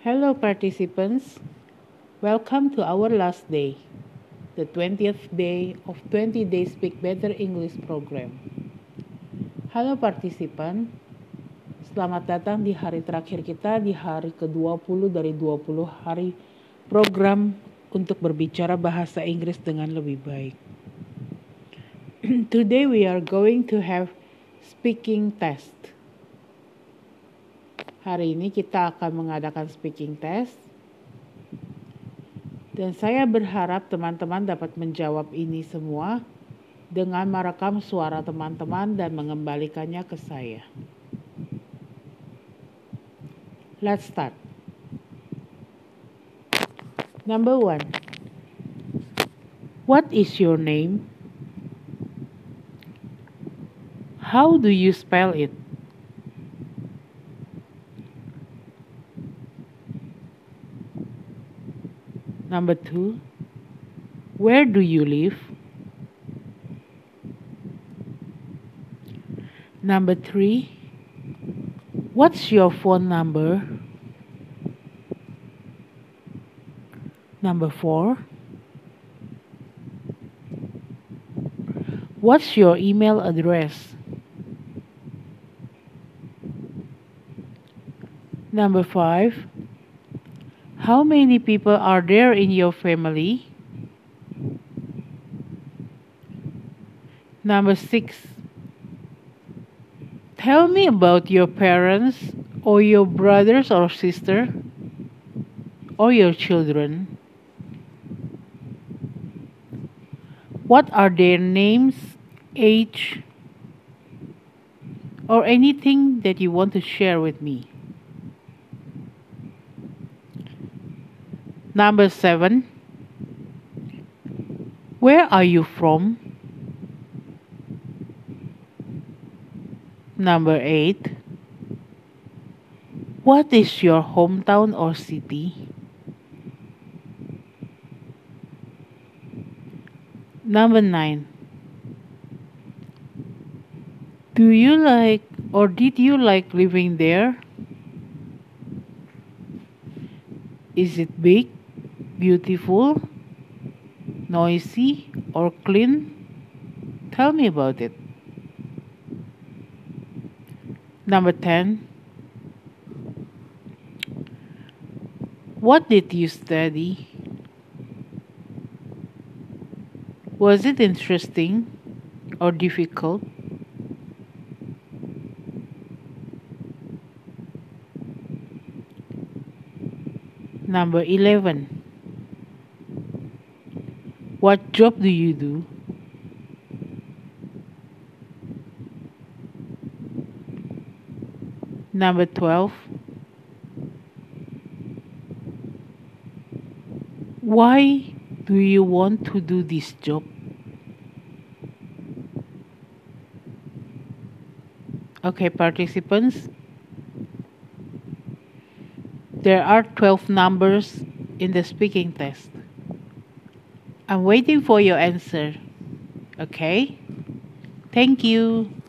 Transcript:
Hello participants, welcome to our last day, the 20th day of 20 Days Speak Better English program. Halo partisipan, selamat datang di hari terakhir kita, di hari ke-20 dari 20 hari program untuk berbicara bahasa Inggris dengan lebih baik. Today we are going to have speaking test. Hari ini kita akan mengadakan speaking test. Dan saya berharap teman-teman dapat menjawab ini semua dengan merekam suara teman-teman dan mengembalikannya ke saya. Let's start. Number 1. What is your name? How do you spell it? Number 2, where do you live? Number 3, what's your phone number? Number 4, what's your email address? Number 5, how many people are there in your family? Number 6. Tell me about your parents or your brothers or sister or your children. What are their names, age, or anything that you want to share with me? Number 7. Where are you from? Number 8. What is your hometown or city? Number 9. Do you like or did you like living there? Is it big? Beautiful, noisy, or clean? Tell me about it. Number 10. What did you study? Was it interesting or difficult? Number 11. What job do you do? Number 12. Why do you want to do this job? Okay, participants. There are 12 numbers in the speaking test. I'm waiting for your answer. Okay? Thank you.